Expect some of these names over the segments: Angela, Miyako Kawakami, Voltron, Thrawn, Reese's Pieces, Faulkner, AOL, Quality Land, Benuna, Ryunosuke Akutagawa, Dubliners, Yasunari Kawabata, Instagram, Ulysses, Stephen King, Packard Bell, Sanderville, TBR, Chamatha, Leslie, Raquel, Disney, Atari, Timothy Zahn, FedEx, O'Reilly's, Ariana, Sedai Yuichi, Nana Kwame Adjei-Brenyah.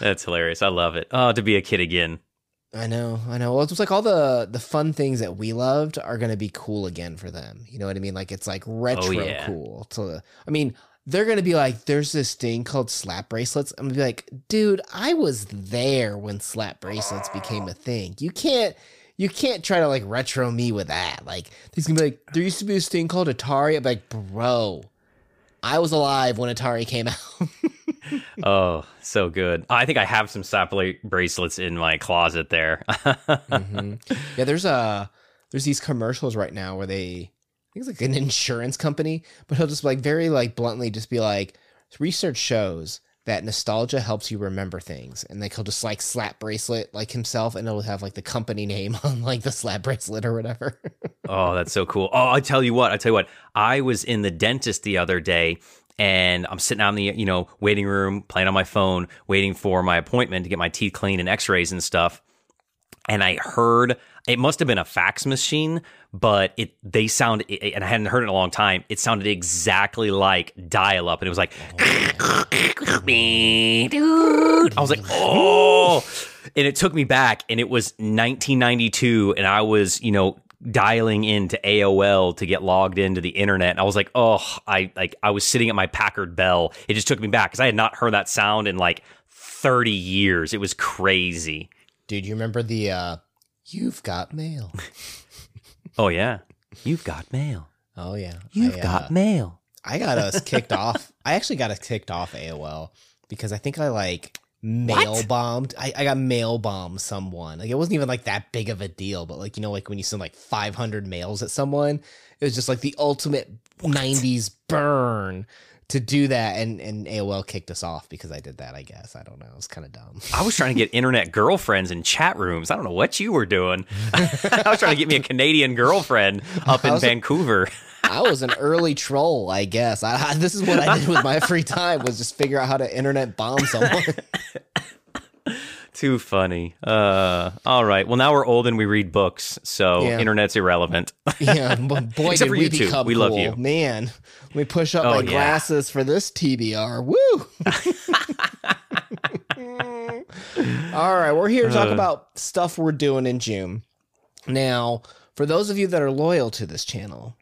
That's hilarious. I love it. Oh, to be a kid again. I know. Well, it's like all the fun things that we loved are going to be cool again for them. You know what I mean? Like, it's like retro cool. To, I mean, they're going to be like, there's this thing called slap bracelets. I'm going to be like, dude, I was there when slap bracelets became a thing. You can't try to like retro me with that. Like, he's going to be like, there used to be this thing called Atari. I'm like, bro, I was alive when Atari came out. Oh, so good. I think I have some slap bracelets in my closet there. Mm-hmm. Yeah, there's these commercials right now where they, I think it's like an insurance company, but he'll just like very like bluntly just be like, research shows that nostalgia helps you remember things. And like he'll just like slap bracelet like himself, and it'll have like the company name on like the slap bracelet or whatever. Oh, that's so cool. Oh, I tell you what, I was in the dentist the other day, and I'm sitting out in the, waiting room, playing on my phone, waiting for my appointment to get my teeth cleaned and x-rays and stuff. And I heard, it must have been a fax machine, but and I hadn't heard it in a long time, it sounded exactly like dial-up. And it was like, oh. I was like, oh. And it took me back, and it was 1992, and I was, dialing into AOL to get logged into the internet. And I was like, oh, I was sitting at my Packard Bell. It just took me back because I had not heard that sound in like 30 years. It was crazy. Dude, you remember the, you've got mail. Oh yeah. You've got mail. Oh yeah. You've got mail. I got us kicked off. I actually got us kicked off AOL because I think I like mail bombed. I got mail bombed someone. Like, it wasn't even like that big of a deal, but like, like when you send like 500 mails at someone, it was just like the ultimate 90s burn to do that. And AOL kicked us off because I did that, I guess. I don't know. It was kind of dumb. I was trying to get internet girlfriends in chat rooms. I don't know what you were doing. I was trying to get me a Canadian girlfriend up in Vancouver. I was an early troll, I guess. This is what I did with my free time, was just figure out how to internet bomb someone. Too funny. All right. Well, now we're old and we read books, so yeah. Internet's irrelevant. Yeah, but boy, except did for we YouTube. Become we love cool. You. Man, let me push up my glasses for this TBR. Woo! All right, we're here to talk about stuff we're doing in June. Now, for those of you that are loyal to this channel,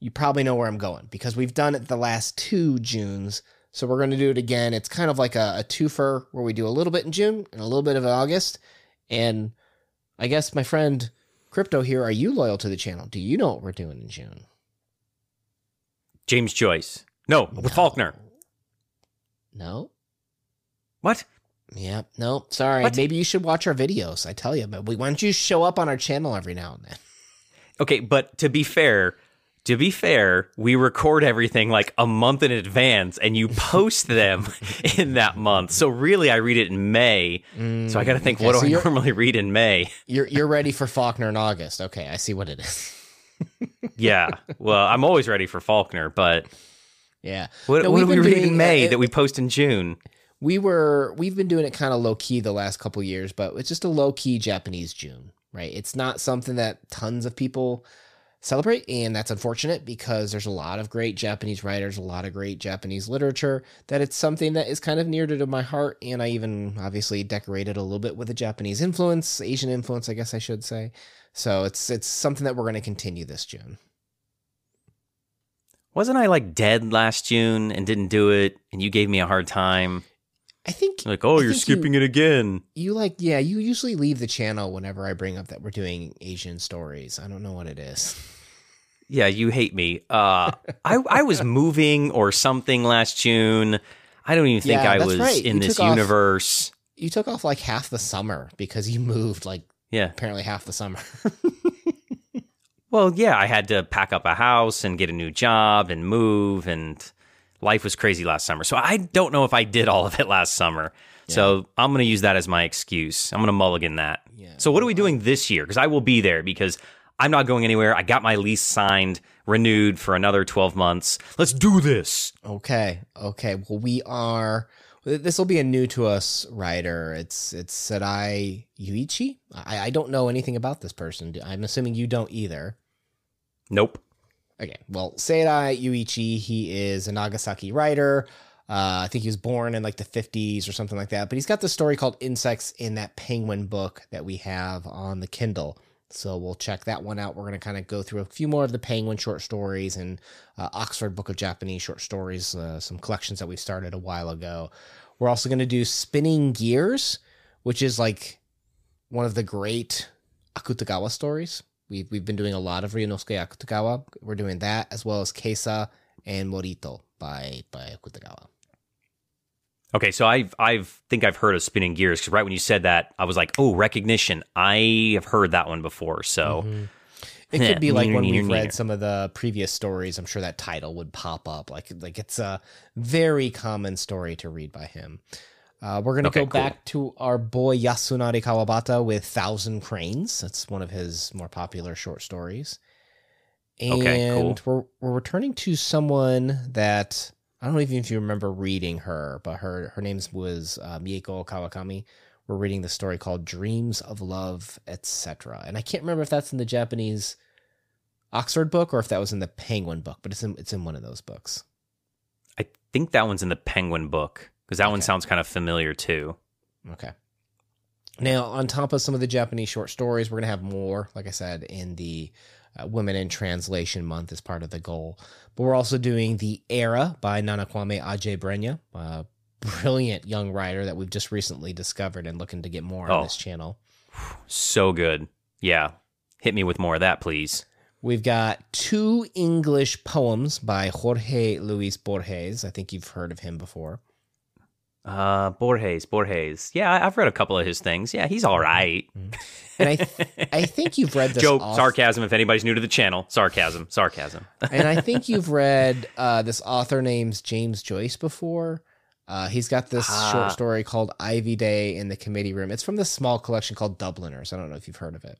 you probably know where I'm going because we've done it the last 2 Junes. So we're going to do it again. It's kind of like a twofer where we do a little bit in June and a little bit of August. And I guess my friend Crypto here, are you loyal to the channel? Do you know what we're doing in June? James Joyce. No. Faulkner. No. What? Yeah. No, sorry. What? Maybe you should watch our videos. I tell you, but why don't you show up on our channel every now and then? Okay. But to be fair To be fair, we record everything like a month in advance, and you post them in that month. So really, I read it in May. So I got to think, what do I normally read in May? You're ready for Faulkner in August. Okay, I see what it is. Yeah, well, I'm always ready for Faulkner, but yeah, what do we read in May that we post in June? We've been doing it kind of low key the last couple of years, but it's just a low key Japanese June, right? It's not something that tons of people celebrate, and that's unfortunate because there's a lot of great Japanese writers, a lot of great Japanese literature, that it's something that is kind of near to my heart, and I even obviously decorated a little bit with a Japanese influence, Asian influence, I guess I should say. So it's something that we're going to continue this June. Wasn't I like dead last June and didn't do it, and you gave me a hard time? I think like, oh, you're skipping it again. You like, yeah, you usually leave the channel whenever I bring up that we're doing Asian stories. I don't know what it is. Yeah, you hate me. I was moving or something last June. I don't even think I was right. In this universe. You took off like half the summer because you moved like apparently half the summer. Well, yeah, I had to pack up a house and get a new job and move, and life was crazy last summer. So I don't know if I did all of it last summer. Yeah. So I'm going to use that as my excuse. I'm going to mulligan that. Yeah. So what are we doing this year? Because I will be there because I'm not going anywhere. I got my lease signed, renewed for another 12 months. Let's do this. Okay. Well, this will be a new to us writer. It's Sedai Yuichi. I don't know anything about this person. I'm assuming you don't either. Nope. Okay, well, Sedai Yuichi, he is a Nagasaki writer. I think he was born in like the 50s or something like that. But he's got this story called Insects in that Penguin book that we have on the Kindle. So we'll check that one out. We're going to kind of go through a few more of the Penguin short stories and Oxford Book of Japanese short stories, some collections that we started a while ago. We're also going to do Spinning Gears, which is like one of the great Akutagawa stories. We've been doing a lot of Ryunosuke Akutagawa. We're doing that as well as Keisa and Morito by Akutagawa. Okay, so I think I've heard of Spinning Gears because right when you said that, I was like, oh, recognition. I have heard that one before. So it could be like when we've read some of the previous stories, I'm sure that title would pop up. Like it's a very common story to read by him. We're going to go back to our boy Yasunari Kawabata with 1,000 Cranes. That's one of his more popular short stories. And we're returning to someone that I don't even know if you remember reading her, but her name was Miyako Kawakami. We're reading the story called Dreams of Love, etc. And I can't remember if that's in the Japanese Oxford book or if that was in the Penguin book, but it's in one of those books. I think that one's in the Penguin book. Because that one sounds kind of familiar, too. Okay. Now, on top of some of the Japanese short stories, we're going to have more, like I said, in the Women in Translation Month as part of the goal. But we're also doing The Era by Nana Kwame Adjei-Brenyah, a brilliant young writer that we've just recently discovered and looking to get more on this channel. So good. Yeah. Hit me with more of that, please. We've got two English poems by Jorge Luis Borges. I think you've heard of him before. Borges. Yeah, I've read a couple of his things. Yeah, he's all right. And I think you've read this Joe, sarcasm, if anybody's new to the channel. Sarcasm. And I think you've read this author named James Joyce before. He's got this short story called Ivy Day in the Committee Room. It's from this small collection called Dubliners. I don't know if you've heard of it.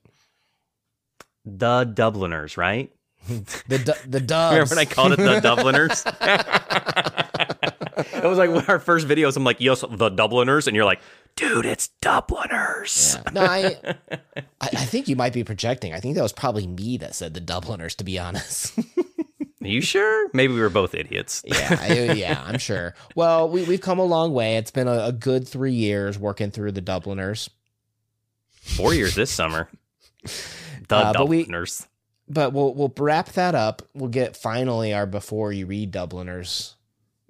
The Dubliners, right? the Dubs. Remember when I called it The Dubliners? It was like one of our first videos. I'm like, yes, The Dubliners. And you're like, dude, it's Dubliners. Yeah. No, I think you might be projecting. I think that was probably me that said The Dubliners, to be honest. Are you sure? Maybe we were both idiots. Yeah, I'm sure. Well, we've come a long way. It's been a good 3 years working through The Dubliners. 4 years this summer. The Dubliners. But we'll wrap that up. We'll get finally our Before You Read Dubliners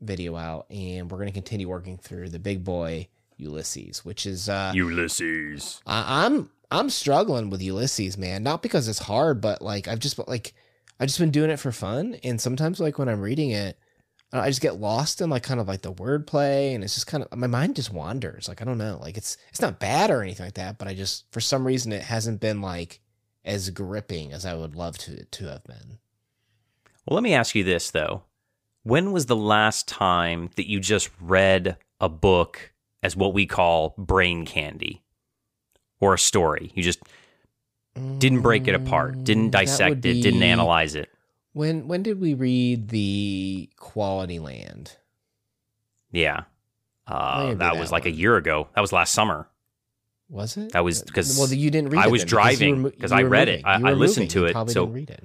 video out, and we're going to continue working through the big boy Ulysses, which is Ulysses. I'm struggling with Ulysses, man, not because it's hard, but like I've just been doing it for fun, and sometimes like when I'm reading it, I just get lost in like kind of like the wordplay, and it's just kind of my mind just wanders. Like I don't know, like it's not bad or anything like that, but I just for some reason it hasn't been like as gripping as I would love to have been. Well, let me ask you this, though. When was the last time that you just read a book as what we call brain candy or a story? You just didn't break it apart, didn't dissect it, didn't analyze it. When did we read the Quality Land? Yeah. That was like a year ago. That was last summer. Was it? That was because you didn't read it. I was driving because I read it. I listened to it. Probably didn't read it.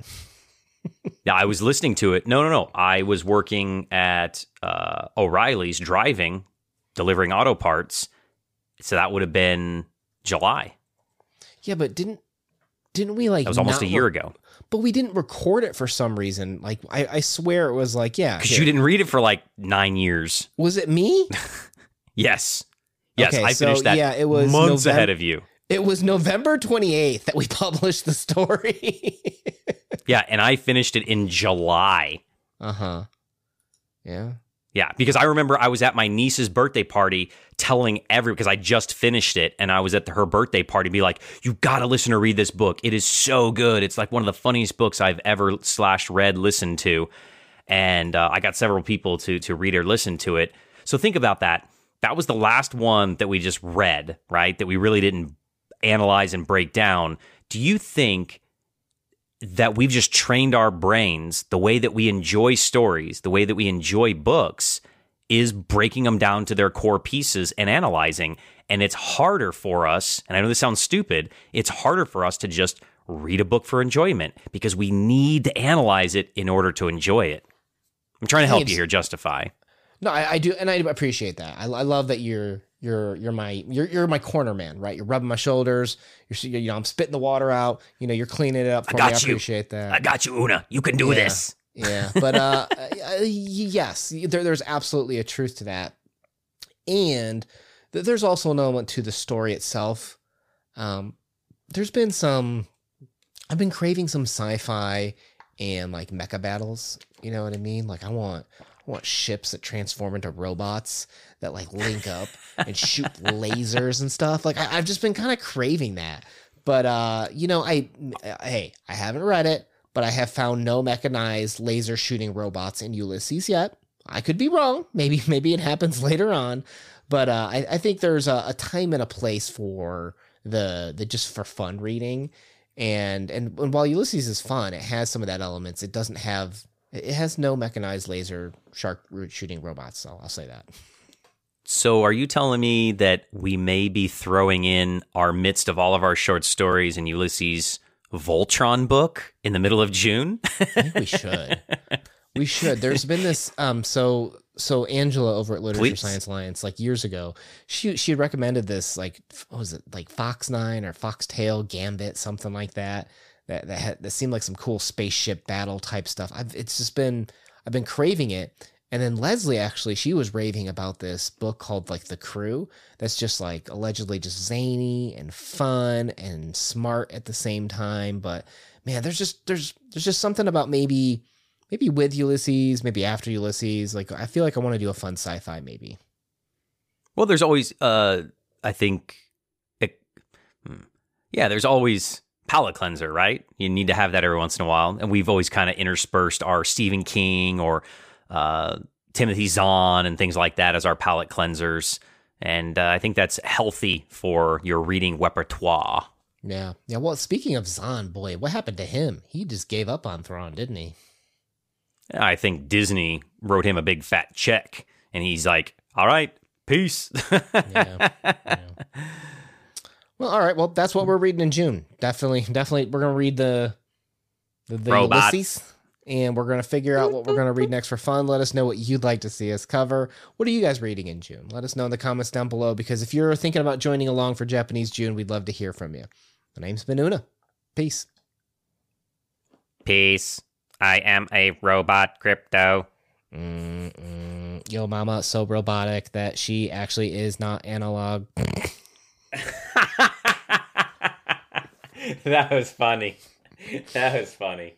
Yeah, I was listening to it. No. I was working at O'Reilly's driving, delivering auto parts. So that would have been July. Yeah, but didn't we like? That was almost a year ago. But we didn't record it for some reason. Like I swear it was like because you didn't read it for like 9 years. Was it me? Yes. Okay, I finished that. Yeah, it was months ahead of you. It was November 28th that we published the story. Yeah, and I finished it in July. Uh-huh. Yeah. Yeah, because I remember I was at my niece's birthday party telling everyone, because I just finished it, and I was at her birthday party, be like, you got to listen or read this book. It is so good. It's like one of the funniest books I've ever read, listened to. And I got several people to read or listen to it. So think about that. That was the last one that we just read, right? That we really didn't analyze and break down. Do you think that we've just trained our brains, the way that we enjoy stories, the way that we enjoy books, is breaking them down to their core pieces and analyzing? And it's harder for us, and I know this sounds stupid, it's harder for us to just read a book for enjoyment because we need to analyze it in order to enjoy it. I'm trying to help you here, Justify. No, I do, and I appreciate that. I love that you're my corner man, right? You're rubbing my shoulders. I'm spitting the water out. You're cleaning it up for me. I appreciate that. I got you, Una. You can do this. Yeah, but yes, there's absolutely a truth to that, and there's also an element to the story itself. There's been some. I've been craving some sci-fi and like mecha battles. You know what I mean? Like I want ships that transform into robots that like link up and shoot lasers and stuff. Like I've just been kind of craving that, but I haven't read it, but I have found no mechanized laser shooting robots in Ulysses yet. I could be wrong. Maybe it happens later on, but I think there's a time and a place for the just for fun reading. And while Ulysses is fun, it has some of that elements. It has no mechanized laser shark shooting robots, so I'll say that. So are you telling me that we may be throwing in our midst of all of our short stories in Ulysses Voltron book in the middle of June? I think we should. We should. There's been this so Angela over at Literature Science Alliance, like years ago, she recommended this, like, what was it, like Fox 9 or Foxtail Gambit, something like that. That seemed like some cool spaceship battle type stuff. I've been craving it. And then Leslie, actually, she was raving about this book called like The Crew. That's just like allegedly just zany and fun and smart at the same time. But man, there's just something about maybe with Ulysses, maybe after Ulysses. Like I feel like I want to do a fun sci-fi maybe. Well, there's always there's always palate cleanser, right? You need to have that every once in a while. And we've always kind of interspersed our Stephen King or Timothy Zahn and things like that as our palate cleansers. And I think that's healthy for your reading repertoire. Yeah. Yeah. Well, speaking of Zahn, boy, what happened to him? He just gave up on Thrawn, didn't he? I think Disney wrote him a big fat check and he's like, all right, peace. Yeah. Yeah. Well, all right. Well, that's what we're reading in June. Definitely, we're gonna read the Ulysses, and we're gonna figure out what we're gonna read next for fun. Let us know what you'd like to see us cover. What are you guys reading in June? Let us know in the comments down below, because if you're thinking about joining along for Japanese June, we'd love to hear from you. My name's Benuna. Peace. Peace. I am a robot crypto. Mm-mm. Yo, mama, so robotic that she actually is not analog. That was funny.